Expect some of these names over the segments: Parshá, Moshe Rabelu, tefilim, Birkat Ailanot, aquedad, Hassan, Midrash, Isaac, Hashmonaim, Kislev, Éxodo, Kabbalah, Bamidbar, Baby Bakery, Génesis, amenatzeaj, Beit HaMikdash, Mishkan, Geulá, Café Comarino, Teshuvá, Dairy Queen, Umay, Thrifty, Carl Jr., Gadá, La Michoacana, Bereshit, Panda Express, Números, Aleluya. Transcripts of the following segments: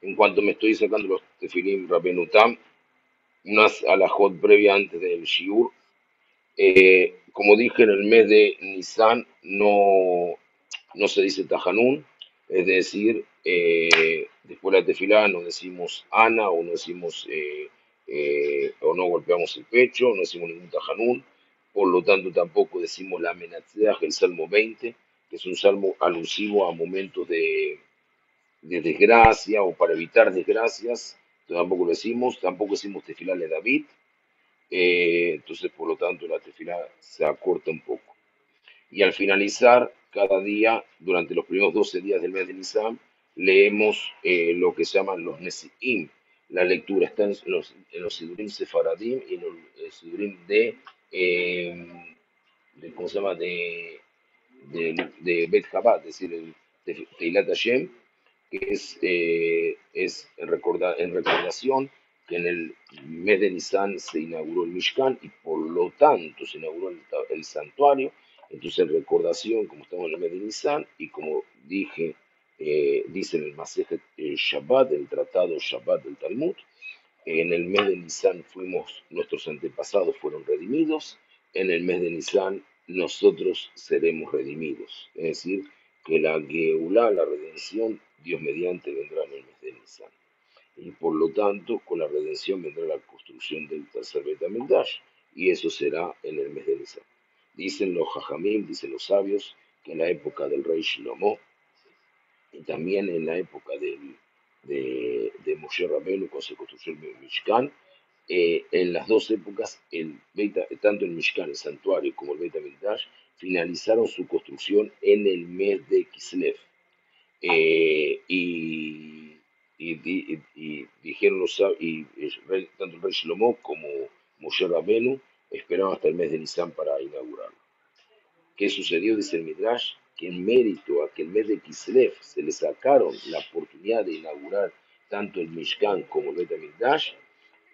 en cuanto me estoy sacando los tefilim Rabenutam, unas alajot previas antes del shiur. Como dije, en el mes de Nisan no se dice tajanun, es decir, después de la tefilá no decimos ana, o no decimos o no golpeamos el pecho, no decimos ningún tajanun. Por lo tanto, tampoco decimos la amenatzeaj, el Salmo 20, que es un salmo alusivo a momentos de desgracia o para evitar desgracias. Entonces, tampoco lo decimos, tefilá de David. Entonces, por lo tanto, la tefilá se acorta un poco. Y al finalizar, cada día, durante los primeros 12 días del mes de Nisan, leemos lo que se llaman los nesiim. La lectura está en los sidurim sefaradim y en los sidurim de Beit HaMikdash, es decir, el Teilat Hashem, que es en recordación que en el mes de Nisan se inauguró el Mishkan y por lo tanto se inauguró el santuario. Entonces, en recordación, como estamos en el mes de Nisan y como dije, dice en el Masejet Shabbat, el tratado Shabbat del Talmud, en el mes de Nisan nuestros antepasados fueron redimidos, en el mes de Nisan nosotros seremos redimidos. Es decir, que la Geulá, la redención, Dios mediante, vendrá en el mes de Nisan. Y por lo tanto, con la redención vendrá la construcción del tercer Beit HaMikdash, y eso será en el mes de Nisan. Dicen los Jajamim, dicen los sabios, que en la época del rey Shlomo, y también en la época de Moshe Rabelu, cuando se construyó el Mishkan, en las dos épocas, tanto el Mishkan, el santuario, como el Beit HaMikdash, finalizaron su construcción en el mes de Kislev. Y dijeron los sabios, tanto el rey Shlomo como Moshe Rabelu esperaban hasta el mes de Nisan para inaugurarlo. ¿Qué sucedió? Dice el Midrash, que en mérito a que el mes de Kislev se le sacaron la oportunidad de inaugurar tanto el Mishkan como el Beit HaMikdash,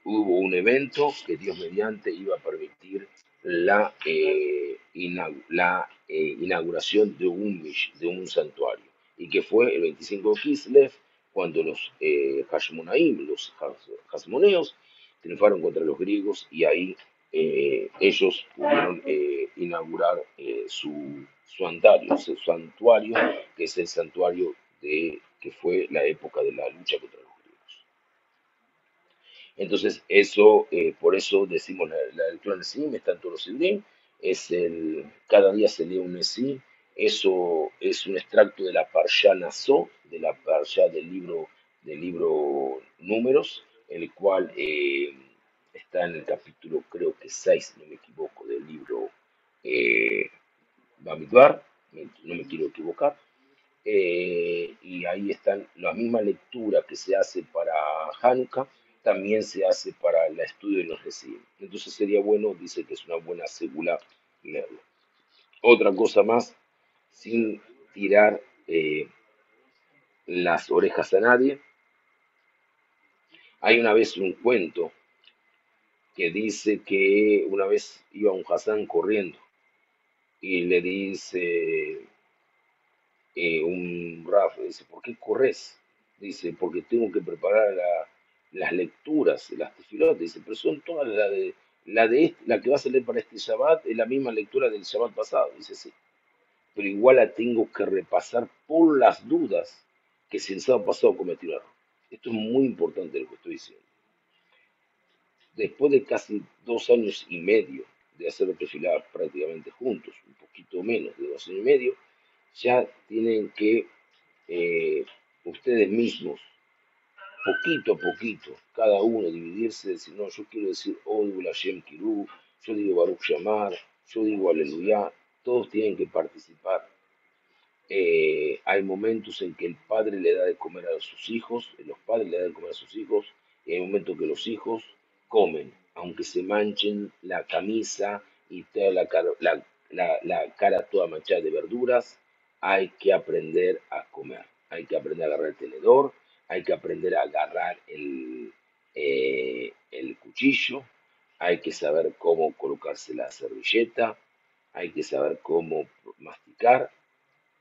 hubo un evento que Dios mediante iba a permitir la inauguración de un santuario, y que fue el 25 de Kislev, cuando los Hashmonaim, los Hasmoneos, triunfaron contra los griegos, y ahí ellos pudieron inaugurar su santuario, que es el santuario que fue la época de la lucha contra los griegos. Entonces, eso, por eso decimos la lectura del Nesiim, está en todos los Sidurim, cada día se lee un Nesiim. Eso es un extracto de la Parshá Nasó, de la Parshá del libro Números, el cual está en el capítulo, creo que 6, si no me equivoco, del libro Bamidbar, no me quiero equivocar, y ahí están la misma lectura que se hace para Hanukkah, también se hace para el estudio de los Nesiim. Entonces sería bueno, dice que es una buena segula leerlo. Otra cosa más, sin tirar las orejas a nadie. Hay una vez un cuento que dice que una vez iba un Hassan corriendo y le dice un Raf, dice, ¿por qué corres? Dice, porque tengo que preparar las lecturas, las tefiladas. Dice, pero son todas la que vas a leer para este Shabbat, es la misma lectura del Shabbat pasado. Dice, sí, pero igual la tengo que repasar por las dudas que si el sábado pasado cometí un error. Esto es muy importante lo que estoy diciendo. Después de casi 2 años y medio de hacer la tefilá prácticamente juntos, un poquito menos de 2 años y medio, ya tienen que ustedes mismos, poquito a poquito, cada uno dividirse, decir, no, yo quiero decir Odul Hashem Kirú, yo digo Baruch Shamar, yo digo Aleluya. Todos tienen que participar. Hay momentos en que el padre le da de comer a sus hijos, los padres le dan de comer a sus hijos, y hay momentos que los hijos comen, aunque se manchen la camisa y toda la cara toda manchada de verduras. Hay que aprender a comer, hay que aprender a agarrar el tenedor, hay que aprender a agarrar el cuchillo, hay que saber cómo colocarse la servilleta, hay que saber cómo masticar.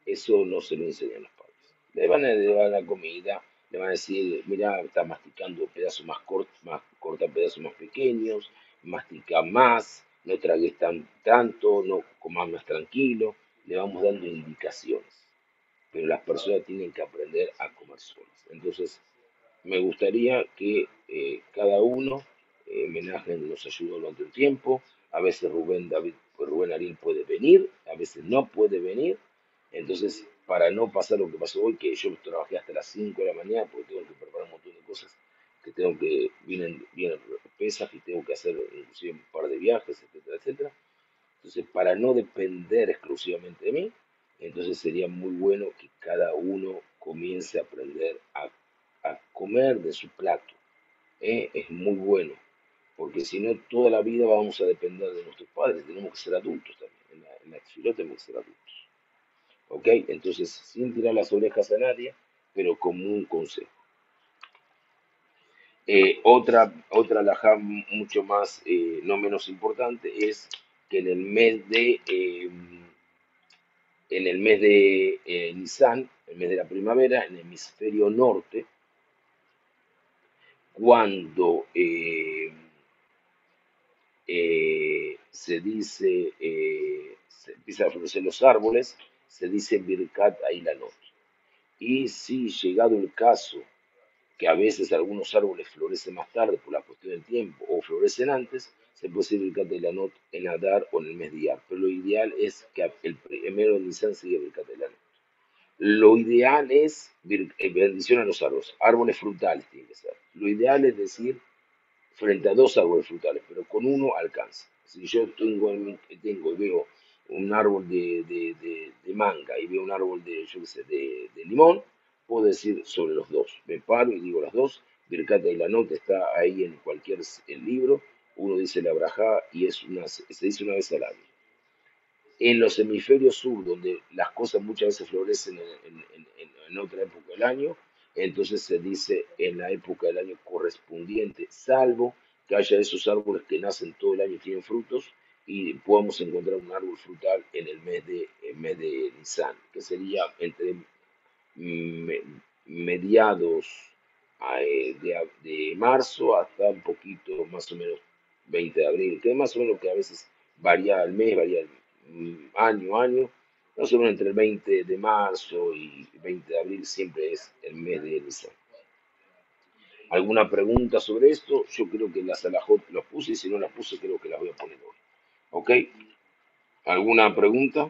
Eso no se lo enseñan los padres. Le van a dar la comida, le van a decir, mirá, está masticando pedazos más corta pedazos más pequeños, mastica más, no tragues tanto, no comas más tranquilo, le vamos dando indicaciones. Pero las personas tienen que aprender a comer solas. Entonces, me gustaría que cada uno, homenaje nos ayudó durante un tiempo, a veces Rubén Ariel puede venir, a veces no puede venir, entonces para no pasar lo que pasó hoy, que yo trabajé hasta las 5 de la mañana porque tengo que preparar un montón de cosas, que tengo que, vienen pesas y tengo que hacer inclusive un par de viajes, etcétera, etcétera. Entonces para no depender exclusivamente de mí, entonces sería muy bueno que cada uno comience a aprender a comer de su plato, es muy bueno. Porque si no, toda la vida vamos a depender de nuestros padres. Tenemos que ser adultos también. En la tefilá tenemos que ser adultos. ¿Ok? Entonces, sin tirar las orejas a nadie, pero como un consejo. Otra alajá mucho más, no menos importante, es que en el mes de Nisan, el mes de la primavera, en el hemisferio norte, cuando... se dice, se empiezan a florecer los árboles, se dice Birkat Ailanot. Y si llegado el caso, que a veces algunos árboles florecen más tarde por la cuestión del tiempo, o florecen antes, se puede decir Birkat Ailanot en Adar o en el mes de Iyar. Pero lo ideal es que el primero de Nisan siga Birkat Ailanot. Lo ideal es, bendición a los árboles frutales tiene que ser. Lo ideal es decir, frente a dos árboles frutales, pero con uno alcanza. Si yo tengo veo un árbol de manga y veo un árbol de limón, puedo decir sobre los dos. Me paro y digo las dos. Birkat Ailanot está ahí en cualquier libro. Uno dice la brajá y se dice una vez al año. En los hemisferios sur, donde las cosas muchas veces florecen en otra época del año, entonces se dice en la época del año correspondiente, salvo que haya esos árboles que nacen todo el año y tienen frutos, y podamos encontrar un árbol frutal en el mes de Nisan, que sería entre mediados de marzo hasta un poquito más o menos 20 de abril, que es más o menos que a veces varía el mes, varía el año a año. No solo entre el 20 de marzo y el 20 de abril, siempre es el mes de Nisan. ¿Alguna pregunta sobre esto? Yo creo que las alajot las puse, y si no las puse, creo que las voy a poner hoy. ¿Ok? ¿Alguna pregunta?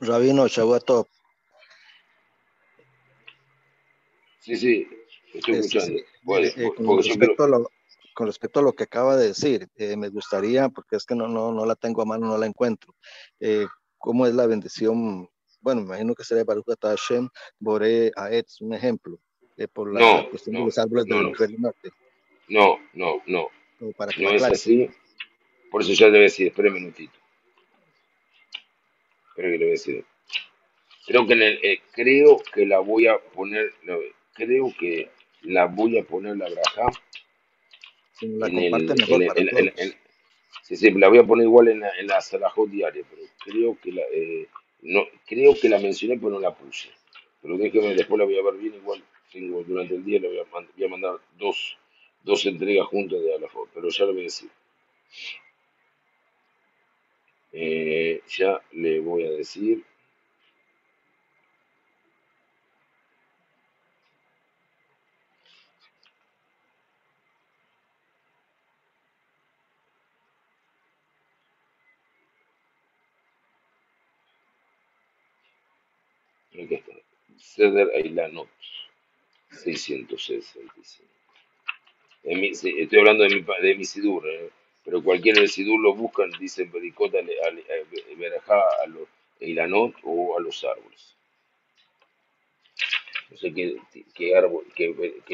Rabino, Shabbat Top. Sí, estoy escuchando. Sí. Bueno, con respecto a lo que acaba de decir, me gustaría, porque es que no la tengo a mano, no la encuentro. ¿Cómo es la bendición? Bueno, me imagino que sería Baruch Atah Hashem, Boré Aetz, un ejemplo, por la cuestión de los árboles del hemisferio norte. No. Para que no es así. Por eso ya le voy a decir, espera un minutito. Espera que le voy a decir. Creo que la voy a poner la braja. Sí, la voy a poner igual en la alajot diaria, pero creo que la mencioné pero no la puse. Pero déjeme, después la voy a ver bien, igual tengo durante el día, le voy a mandar dos entregas juntas de alajot, pero ya lo voy a decir. Ya le voy a decir. Aquí está, Seder Ailanot, 665. Estoy hablando de mi Sidur, pero cualquier Sidur lo buscan, dicen Bericota, Berajá, a los Ailanot o a los árboles. No sé qué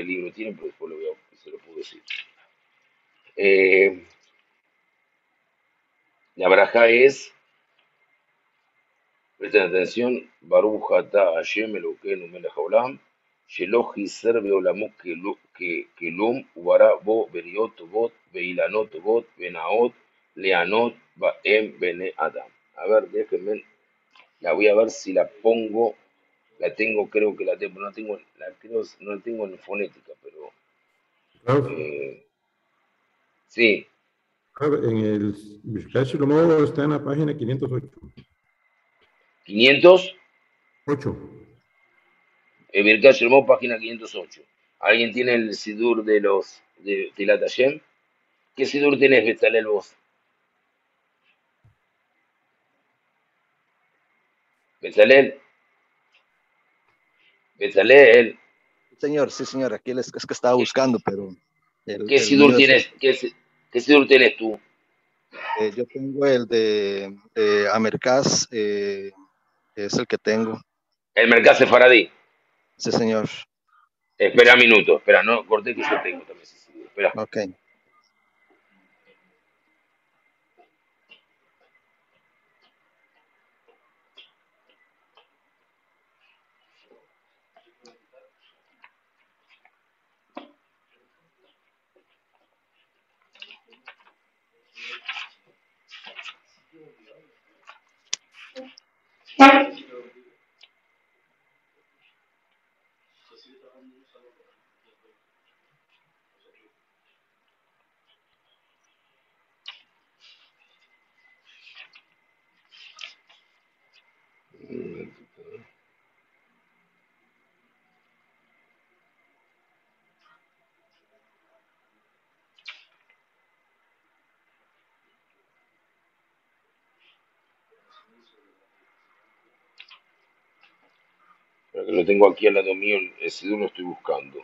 libro tienen, pero después se lo puedo decir. La Berajá es... Presten atención, Baruch Atah Hashem Elokeinu Melech Haolam, Shelo Hiser Beolamo Kelum Ubara Bo Beriot Tovot Beilanot Tovot Benaot Leanot Baem Bene Adam. A ver, déjenme La voy a ver si la pongo, la tengo, creo que la tengo, no tengo, la creo, no la tengo en fonética, pero... Claro. Sí. En el Mishkan Shlomo está en la página 508. ¿508? El Mishkan Shlomo, página 508. ¿Alguien tiene el sidur de los de la Tayem? ¿Qué sidur tenés, Betzalel, vos? Betzalel. Señor, sí, señor, aquí es que estaba buscando, pero... ¿Qué sidur tienes? ¿Qué sidur tienes tú? Yo tengo el de Amercaz, es el que tengo. ¿El Mercaz Sefaradí? Sí, señor. Espera un minuto, espera, no, corté que yo tengo también. Sí, espera. Ok. Que lo tengo aquí al lado mío, el sidur lo estoy buscando.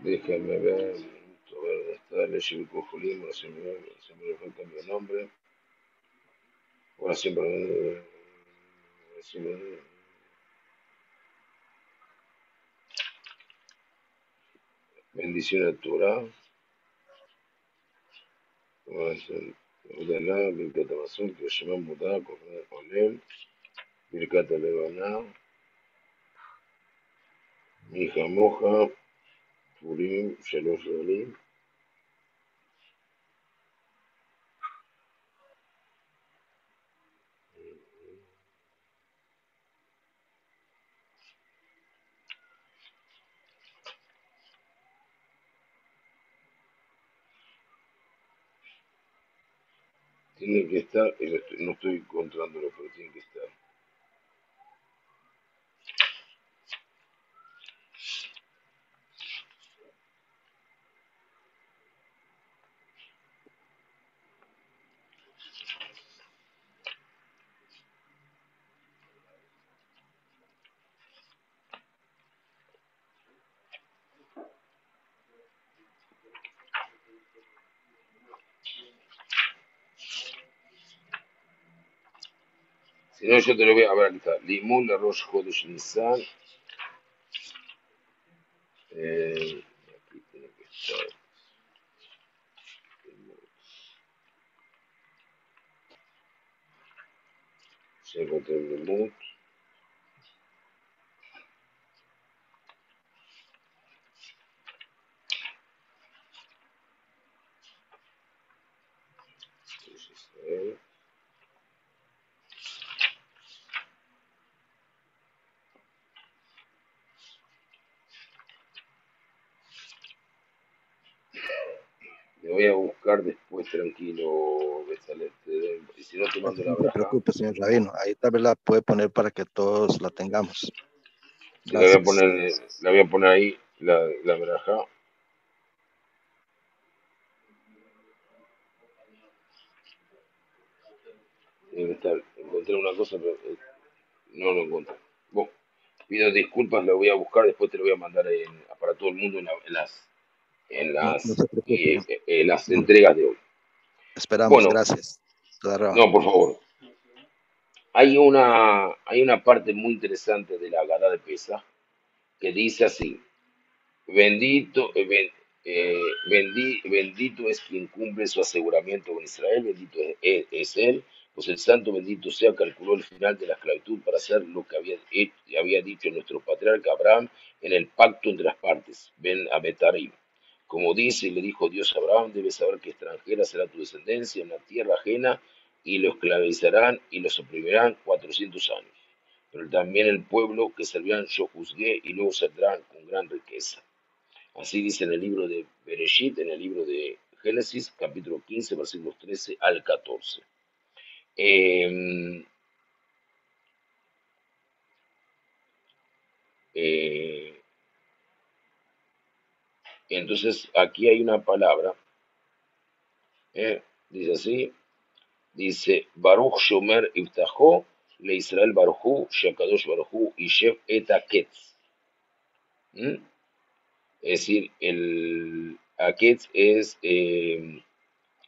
Déjame ver, dale, Chico Julián, bueno, siempre fue cambio de nombre. Bueno, siempre. Bendición a Torah. Bueno, Udaná, Birkat Amazon, que se llama Mudá, Cofrada con él. Birkat Lebaná. Mija Moja. Purim, Shelosh Rolim. Tiene que estar, no estoy encontrándolo, pero tiene que estar. Si no, yo te lo voy a ver, aquí está. Limón, arroz, jodesh, nissan. Aquí tiene que estar. Se encontró el limón. Voy a buscar después, tranquilo, Betzalel, y si no te mando la braja. No te preocupes, señor Rabino, ahí tal vez la puede poner para que todos la tengamos. La voy a poner ahí, la braja. Encontré una cosa, pero no lo encontré. Bueno, pido disculpas, la voy a buscar, después te lo voy a mandar para todo el mundo en las entregas de hoy. Esperamos, bueno, gracias. No, por favor. Hay una parte muy interesante de la Gadá de Pesa, que dice así: bendito es quien cumple su aseguramiento con Israel, bendito es él, pues el santo bendito sea calculó el final de la esclavitud para hacer lo que había dicho nuestro patriarca Abraham en el pacto entre las partes, Ben Abetarim. Como dice y le dijo Dios a Abraham, debes saber que extranjera será tu descendencia en la tierra ajena, y lo esclavizarán y los oprimirán 400 años. Pero también el pueblo que servirán yo juzgué, y luego saldrán con gran riqueza. Así dice en el libro de Bereshit, en el libro de Génesis, capítulo 15, versículos 13 al 14. Entonces, aquí hay una palabra, dice así, dice, Baruch Shomer Ibtajó, Le Israel Barujú, Shakadosh Barujú, Ishev et Aketz. Es decir, el Aketz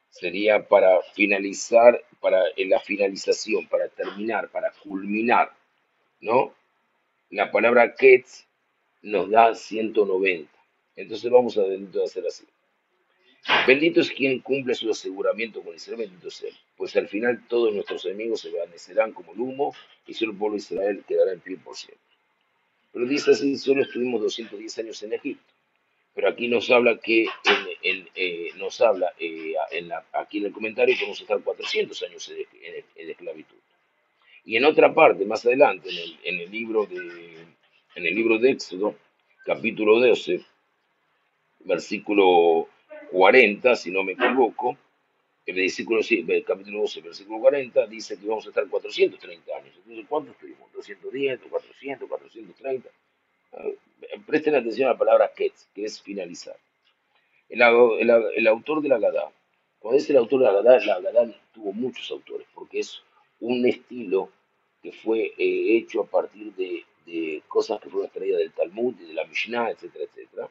sería para finalizar, para la finalización, para terminar, para culminar, ¿no? La palabra Ketz nos da 190. Entonces vamos a hacer así. Bendito es quien cumple su aseguramiento con Israel, bendito es él. Pues al final todos nuestros enemigos se desvanecerán como el humo, y solo el pueblo de Israel quedará en pie por siempre. Pero dice así, solo estuvimos 210 años en Egipto. Pero aquí nos habla que, aquí en el comentario, podemos estar 400 años en esclavitud. Y en otra parte, más adelante, en el libro de Éxodo, capítulo 12, versículo 40, si no me equivoco, el capítulo 12, versículo 40, dice que vamos a estar 430 años. Entonces, ¿cuántos tuvimos? 210, 400, 430. Presten atención a la palabra Ketz, que es finalizar. El autor de la Gadá, cuando es el autor de la Gadá tuvo muchos autores, porque es un estilo que fue hecho a partir de cosas que fueron traídas del Talmud, de la Mishnah, etcétera, etcétera.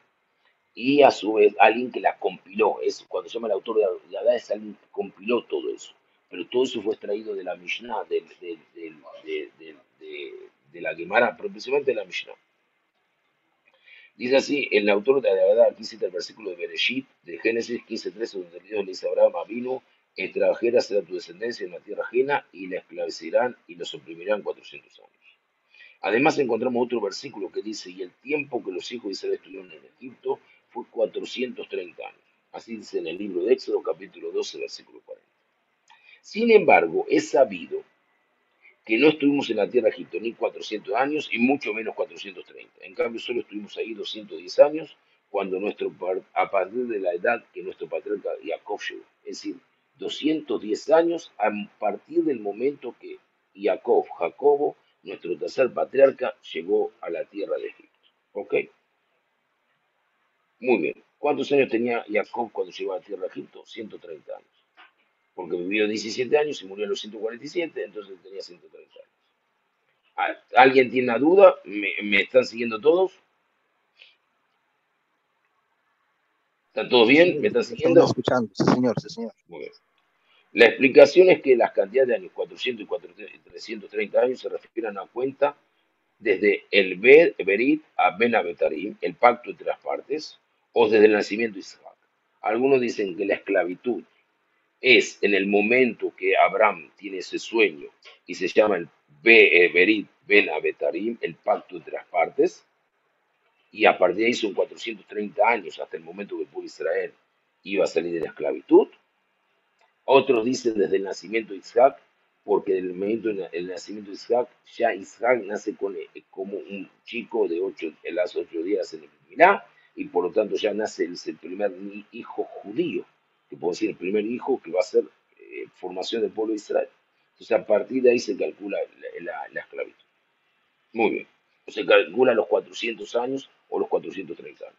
Y a su vez alguien que la compiló, cuando se llama el autor de la Gadá es alguien que compiló todo eso, pero todo eso fue extraído de la Mishnah, de la Gemara, precisamente de la Mishnah. Dice así, el autor de la Gadá, aquí cita el versículo de Bereshit, de Génesis 15:13, donde Dios le dice a Abraham, Avinu, extranjera será tu descendencia en la tierra ajena, y la esclarecerán y los oprimirán 400 años. Además encontramos otro versículo que dice, y el tiempo que los hijos de Israel estuvieron en Egipto fue 430 años. Así dice en el libro de Éxodo, capítulo 12, versículo 40. Sin embargo, es sabido que no estuvimos en la tierra de Egipto ni 400 años y mucho menos 430. En cambio, solo estuvimos ahí 210 años a partir de la edad que nuestro patriarca Yaacov llegó. Es decir, 210 años a partir del momento que Jacobo, nuestro tercer patriarca, llegó a la tierra de Egipto. ¿Ok? Muy bien. ¿Cuántos años tenía Yaacov cuando llegó a la tierra de Egipto? 130 años. Porque vivió 17 años y murió a los 147, entonces tenía 130 años. ¿Alguien tiene una duda? ¿Me están siguiendo todos? ¿Están todos bien? ¿Me están siguiendo? Estamos escuchando, sí señor, sí señor. Muy bien. La explicación es que las cantidades de años 400 y 330 años se refieren a cuenta desde el Berit a Ben Abetarim, el pacto entre las partes, o desde el nacimiento de Isaac. Algunos dicen que la esclavitud es en el momento que Abraham tiene ese sueño y se llama el Berit Ben Abetarim, el pacto entre las partes, y a partir de ahí son 430 años hasta el momento que el pueblo de Israel iba a salir de la esclavitud. Otros dicen desde el nacimiento de Isaac, porque del momento del nacimiento de Isaac, ya Isaac nace como un chico de las 8 días en el Milá, y por lo tanto ya nace el primer hijo judío, que puedo decir el primer hijo que va a ser formación del pueblo de Israel. Entonces a partir de ahí se calcula la esclavitud. Muy bien, se calcula los 400 años o los 430 años.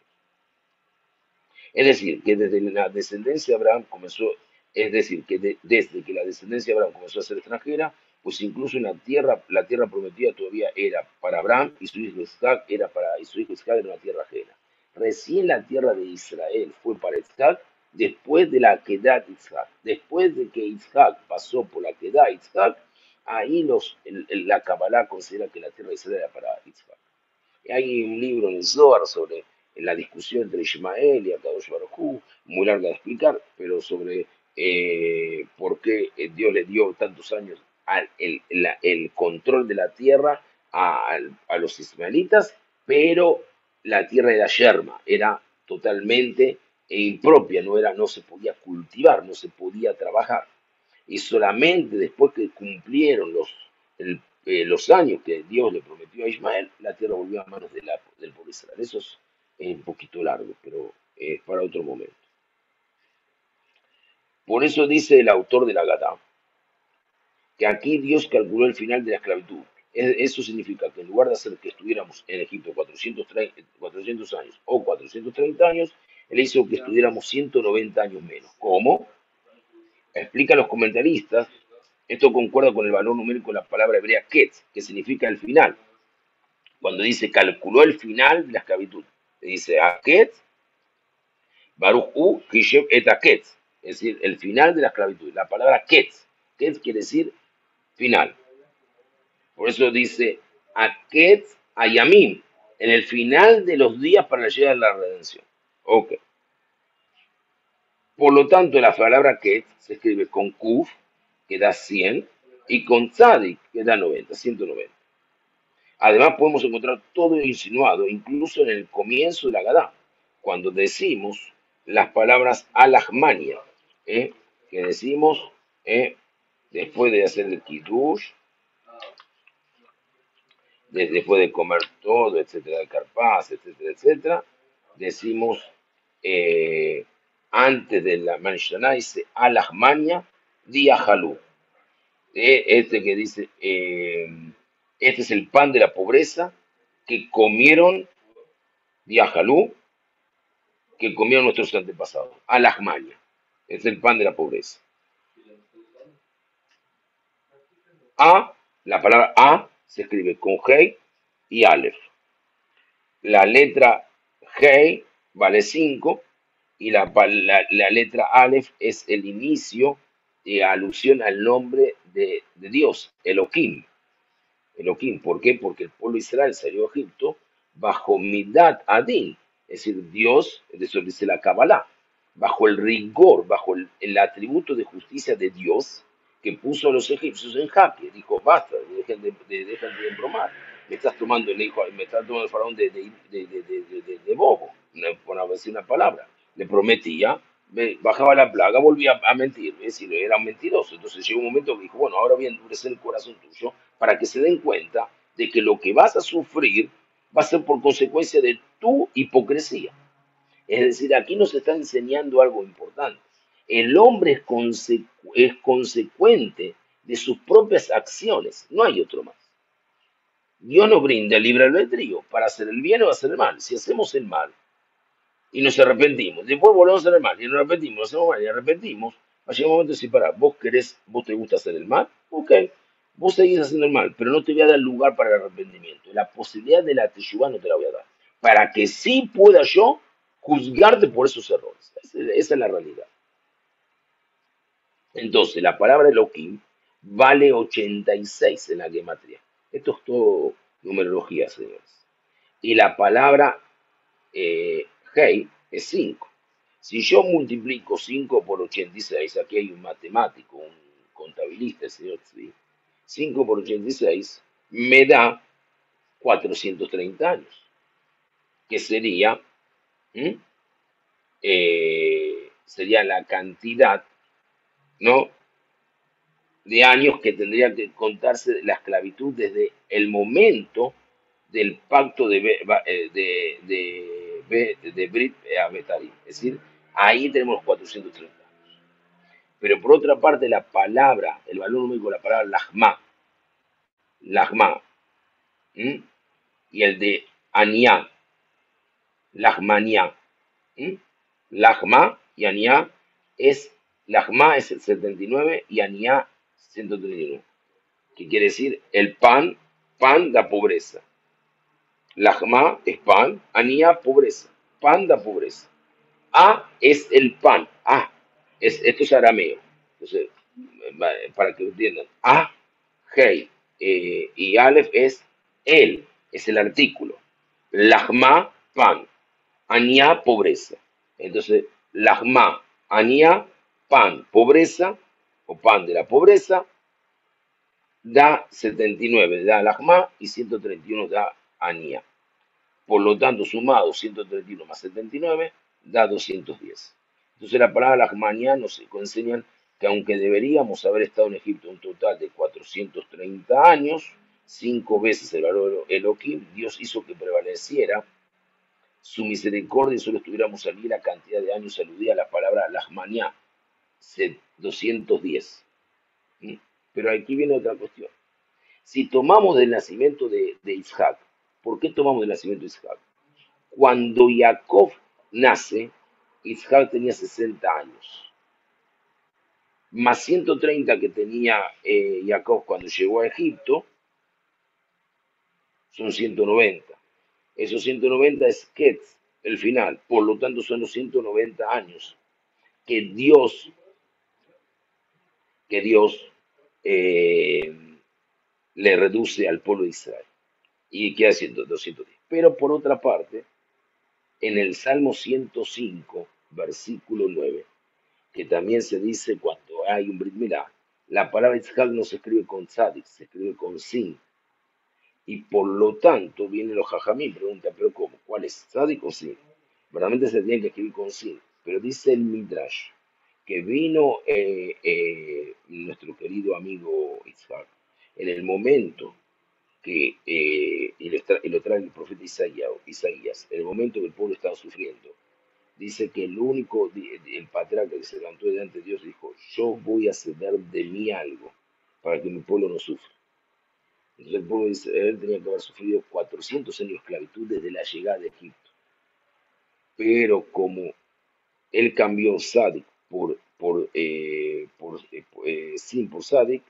Es decir, que desde la descendencia de Abraham comenzó... Es decir, que desde que la descendencia de Abraham comenzó a ser extranjera, pues incluso en la tierra prometida todavía era para Abraham y su hijo Isaac era una tierra ajena. Recién la tierra de Israel fue para Isaac después de la aquedad de Isaac. Después de que Isaac pasó por la aquedad de Isaac, ahí la Kabbalah considera que la tierra de Israel era para Isaac. Hay un libro en el Zohar sobre la discusión entre Ishmael y Akadosh Baruj Hu, muy larga de explicar, pero sobre por qué Dios le dio tantos años el control de la tierra a los ismaelitas, pero la tierra era yerma, era totalmente impropia, no se podía cultivar, no se podía trabajar. Y solamente después que cumplieron los años que Dios le prometió a Ismael, la tierra volvió a manos del pueblo Israel. Eso es un poquito largo, pero es para otro momento. Por eso dice el autor de la Gadá que aquí Dios calculó el final de la esclavitud. Eso significa que en lugar de hacer que estuviéramos en Egipto 400 años o 430 años, Él hizo que estuviéramos 190 años menos. ¿Cómo? Explican los comentaristas, esto concuerda con el valor numérico de la palabra hebrea Ketz, que significa el final. Cuando dice calculó el final de la esclavitud, dice Aketz, Baruj U, Kishev et Aketz, es decir, el final de la esclavitud. La palabra Ketz, Ketz quiere decir final. Por eso dice Aketz Ayamim, en el final de los días para la llegada de la redención. Ok. Por lo tanto, la palabra Ketz se escribe con Kuf, que da 100, y con Tzadik, que da 190. Además, podemos encontrar todo insinuado, incluso en el comienzo de la Gadá, cuando decimos las palabras alajmanía, que decimos después de hacer el Kiddush, después de comer todo, etcétera, de carpaz, etcétera, etcétera, decimos antes de la Mishnah dice alajmania diajalú. Este que dice, este es el pan de la pobreza que comieron diajalú, que comieron nuestros antepasados. Alajmania, es el pan de la pobreza. A, la palabra A se escribe con Hei y Aleph. La letra Hei vale 5 y la letra Aleph es el inicio de alusión al nombre de Dios, Elohim. Elohim, ¿por qué? Porque el pueblo de Israel salió a Egipto bajo Midat Adin, es decir, Dios, eso dice la Kabbalah, bajo el rigor, bajo el atributo de justicia de Dios, que puso a los egipcios en jaque. Dijo, basta, dejen de embromar. Me estás tomando el faraón de bobo, por decir una palabra. Le prometía, bajaba la plaga, volvía a mentir, es decir, era un mentiroso. Entonces llegó un momento que dijo, bueno, ahora voy a endurecer el corazón tuyo para que se den cuenta de que lo que vas a sufrir va a ser por consecuencia de tu hipocresía. Es decir, aquí nos está enseñando algo importante. El hombre es consecuente de sus propias acciones, no hay otro más. Dios nos brinda el libre albedrío para hacer el bien o hacer el mal. Si hacemos el mal y nos arrepentimos, después volvemos a hacer el mal y nos arrepentimos, nos hacemos mal y nos arrepentimos, va a llegar un momento de decir, pará, vos te gusta hacer el mal, ok, vos seguís haciendo el mal, pero no te voy a dar lugar para el arrepentimiento. La posibilidad de la teshuvá no te la voy a dar, para que sí pueda yo juzgarte por esos errores. Esa es la realidad. Entonces, la palabra Elohim vale 86 en la gematría. Esto es todo numerología, señores. Y la palabra Hei es 5. Si yo multiplico 5 por 86, aquí hay un matemático, un contabilista, señor, 5 por 86 me da 430 años, que sería la cantidad, ¿no?, de años que tendría que contarse la esclavitud desde el momento del pacto de Brit a Betarim. Es decir, ahí tenemos 430 años. Pero por otra parte, la palabra, el valor numérico de la palabra lagma, y el de aniá, lagmanía, lagma y aniá es Lachma es el 79 y Aniá 131, que quiere decir el pan da pobreza. Lachma es pan, Aniá pobreza, pan da pobreza. A es el pan, esto es arameo, entonces, para que entiendan, A, Hei y Aleph es el artículo. Lachma, pan. Añá, pobreza. Entonces, lachma, añá, pan, pobreza, o pan de la pobreza, da 79, da lachma, y 131 da añá. Por lo tanto, sumado 131 más 79, da 210. Entonces, la palabra lajmanía nos enseñan que aunque deberíamos haber estado en Egipto un total de 430 años, 5 veces el valor Elohim, Dios hizo que prevaleciera su misericordia y solo estuviéramos allí la cantidad de años aludida a la palabra lajmanía, 210. ¿Sí? Pero aquí viene otra cuestión. Si tomamos del nacimiento de Isaac, ¿por qué tomamos del nacimiento de Isaac? Cuando Yaacov nace, Isaac tenía 60 años, más 130 que tenía Yaacov cuando llegó a Egipto, son 190. Esos 190 es Ketz, el final, por lo tanto son los 190 años que Dios le reduce al pueblo de Israel, y queda 210. Pero por otra parte, en el Salmo 105, versículo 9, que también se dice cuando hay un Brit Milá, la palabra Yitzhak no se escribe con Tzadik, se escribe con Sin. Y por lo tanto, vienen los Jajamín, pregunta, ¿pero cómo? ¿Cuál es? ¿Tzadik o Sin? Realmente se tiene que escribir con Sin. Pero dice el Midrash, que vino nuestro querido amigo Yitzhak, en el momento que y lo trae el profeta Isaías, en el momento que el pueblo estaba sufriendo, dice que el patriarca que se levantó delante de Dios dijo, yo voy a ceder de mí algo para que mi pueblo no sufra. Entonces el pueblo de Israel tenía que haber sufrido 400 años de esclavitud desde la llegada de Egipto. Pero como él cambió Tzadik por Sin por Tzadik,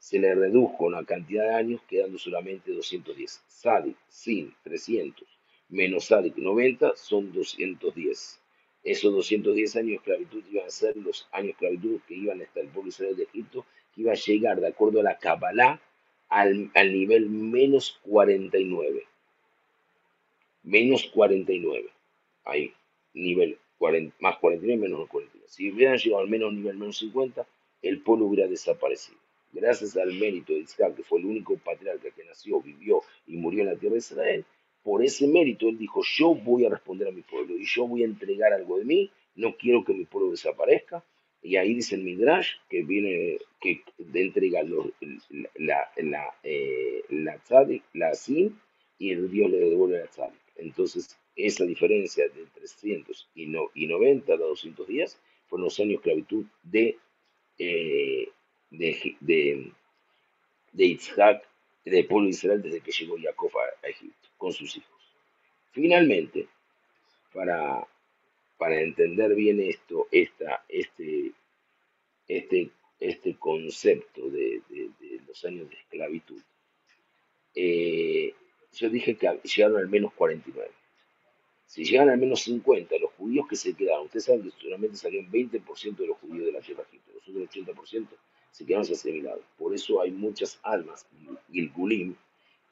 se le redujo una cantidad de años, quedando solamente 210. Tzadik, Sin, 300, menos Tzadik, 90, son 210. Esos 210 años de esclavitud iban a ser los años de esclavitud que iban a estar el pueblo israelita de Egipto, que iba a llegar, de acuerdo a la Kabbalah, al nivel menos 49. Menos 49. Ahí, nivel 40, más 49, menos 49. Si hubieran llegado al menos nivel menos 50, el pueblo hubiera desaparecido. Gracias al mérito de Isaac, que fue el único patriarca que nació, vivió y murió en la tierra de Israel, por ese mérito él dijo, yo voy a responder a mi pueblo y yo voy a entregar algo de mí, no quiero que mi pueblo desaparezca. Y ahí dice el Midrash que viene, que entrega la Tzadik, la Sin, y el Dios le devuelve la Tzadik. Entonces esa diferencia de 300 y 90 a 210 fueron los años de esclavitud de Isaac, del pueblo de Israel, desde que llegó Yaacov a Egipto con sus hijos. Finalmente, para entender bien esto, este concepto de los años de esclavitud, yo dije que llegaron al menos 49. Si llegan al menos 50, los judíos que se quedaron, ustedes saben que solamente salieron 20% de los judíos de la tierra de Egipto, los otros 80% se quedaron asimilados. Por eso hay muchas almas, Gilgulim,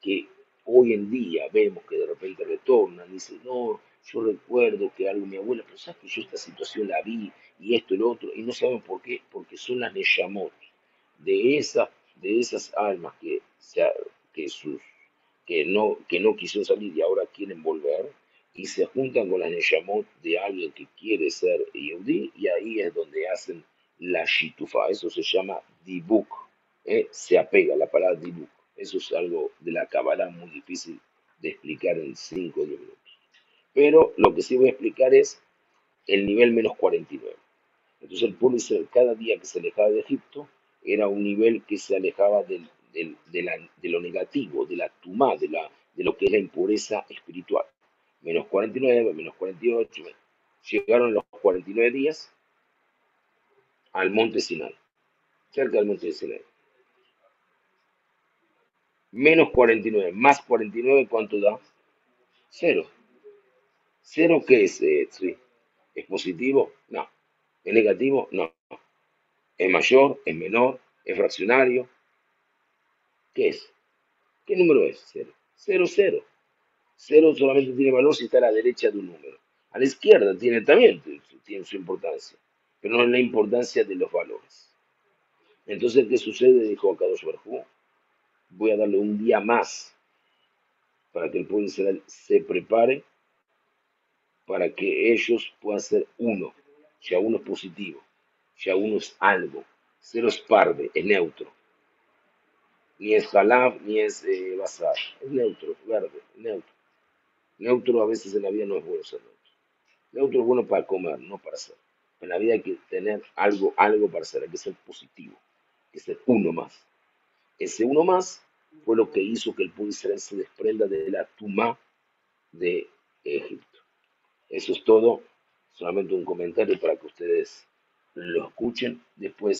que hoy en día vemos que de repente retornan y dicen, no, yo recuerdo que algo mi abuela, pero sabes que yo esta situación la vi, y esto y lo otro, y no saben por qué, porque son las Neshamot, de esas almas que no quisieron salir y ahora quieren volver, y se juntan con las Neshamot de alguien que quiere ser Yehudi, y ahí es donde hacen la shitufa. Eso se llama dibuk, se apega la palabra dibuk. Eso es algo de la Kabbalah muy difícil de explicar en 5 o 10 minutos. Pero lo que sí voy a explicar es el nivel menos 49. Entonces el pueblo Israel, cada día que se alejaba de Egipto, era un nivel que se alejaba de lo negativo, de la tumá, de lo que es la impureza espiritual. Menos 49, menos 48, llegaron los 49 días al monte Sinai, cerca del monte Sinai. Menos 49, más 49, ¿cuánto da? 0. ¿0 qué es? ¿Sí? ¿Es positivo? No. ¿Es negativo? No. ¿Es mayor? ¿Es menor? ¿Es fraccionario? ¿Qué es? ¿Qué número es? 0. 0, 0. Cero solamente tiene valor si está a la derecha de un número. A la izquierda tiene también, tiene su importancia, pero no es la importancia de los valores. Entonces, ¿qué sucede? Dijo Akadosh Baruj Hu, voy a darle un día más para que el pueblo de Israel se prepare, para que ellos puedan ser uno. Ya uno es positivo, ya uno es algo. Cero es parve, es neutro. Ni es jalab, ni es bazar. Es neutro, verde, neutro. Neutro a veces en la vida no es bueno ser neutro. Neutro es bueno para comer, no para ser. En la vida hay que tener algo para ser, hay que ser positivo, hay que ser uno más. Ese uno más fue lo que hizo que el pueblo israelí se desprenda de la tumá de Egipto. Eso es todo, solamente un comentario para que ustedes lo escuchen después.